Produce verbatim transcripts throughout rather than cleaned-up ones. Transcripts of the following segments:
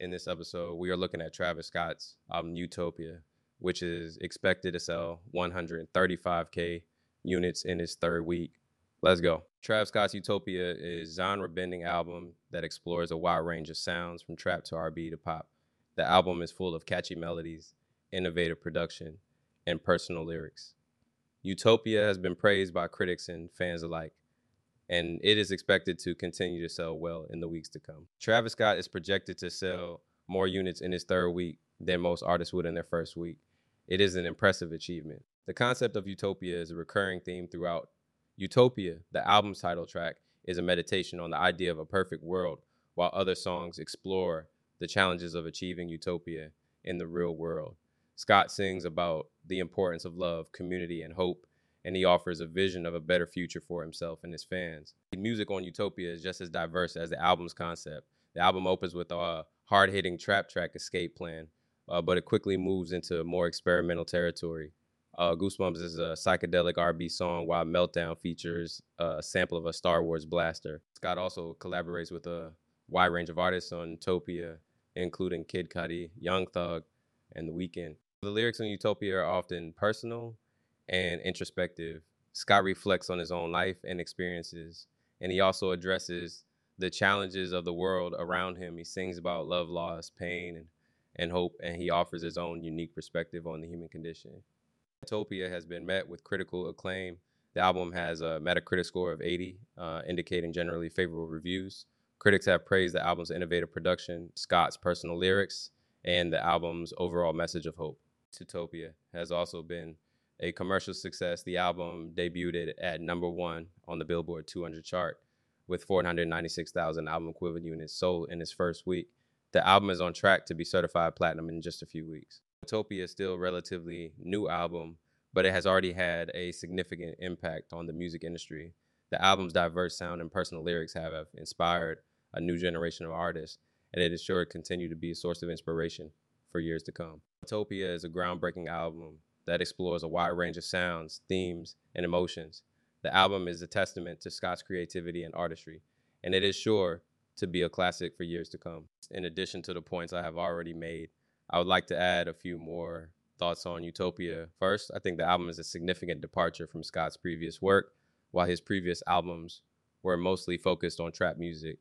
In this episode, we are looking at Travis Scott's album Utopia, which is expected to sell one hundred thirty-five thousand units in its third week. Let's go. Travis Scott's Utopia is a genre-bending album that explores a wide range of sounds from trap to R and B to pop. The album is full of catchy melodies, innovative production, and personal lyrics. Utopia has been praised by critics and fans alike, and it is expected to continue to sell well in the weeks to come. Travis Scott is projected to sell more units in his third week than most artists would in their first week. It is an impressive achievement. The concept of Utopia is a recurring theme throughout. Utopia, the album's title track, is a meditation on the idea of a perfect world, while other songs explore the challenges of achieving utopia in the real world. Scott sings about the importance of love, community, and hope, and he offers a vision of a better future for himself and his fans. The music on Utopia is just as diverse as the album's concept. The album opens with a hard-hitting trap track, Escape Plan, uh, but it quickly moves into more experimental territory. Uh, Goosebumps is a psychedelic R and B song, while Meltdown features a sample of a Star Wars blaster. Scott also collaborates with a wide range of artists on Utopia, including Kid Cudi, Young Thug, and The Weeknd. The lyrics on Utopia are often personal and introspective. Scott reflects on his own life and experiences, and he also addresses the challenges of the world around him. He sings about love, loss, pain, and, and hope, and he offers his own unique perspective on the human condition. Utopia has been met with critical acclaim. The album has a Metacritic score of eighty, uh, indicating generally favorable reviews. Critics have praised the album's innovative production, Scott's personal lyrics, and the album's overall message of hope. Utopia has also been a commercial success. The album debuted at number one on the Billboard two hundred chart with four hundred ninety-six thousand album equivalent units sold in its first week. The album is on track to be certified platinum in just a few weeks. Utopia is still a relatively new album, but it has already had a significant impact on the music industry. The album's diverse sound and personal lyrics have, have inspired a new generation of artists, and it is sure to continue to be a source of inspiration for years to come. Utopia is a groundbreaking album that explores a wide range of sounds, themes, and emotions. The album is a testament to Scott's creativity and artistry, and it is sure to be a classic for years to come. In addition to the points I have already made, I would like to add a few more thoughts on Utopia. First, I think the album is a significant departure from Scott's previous work. While his previous albums were mostly focused on trap music,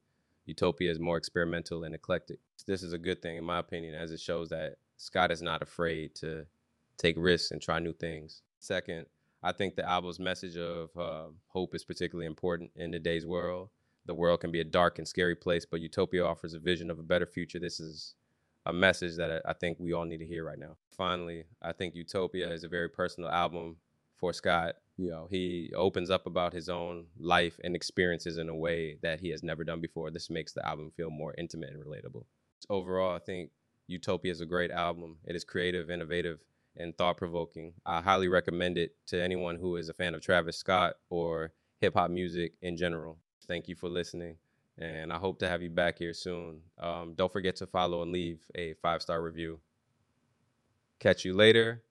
Utopia is more experimental and eclectic. This is a good thing, in my opinion, as it shows that Scott is not afraid to take risks and try new things. Second, I think the album's message of uh, hope is particularly important in today's world. The world can be a dark and scary place, but Utopia offers a vision of a better future. This is a message that I think we all need to hear right now. Finally, I think Utopia is a very personal album for Scott. You know, he opens up about his own life and experiences in a way that he has never done before. This makes the album feel more intimate and relatable. Overall, I think Utopia is a great album. It is creative, innovative, and thought-provoking. I highly recommend it to anyone who is a fan of Travis Scott or hip-hop music in general. Thank you for listening, and I hope to have you back here soon. Um, don't forget to follow and leave a five-star review. Catch you later.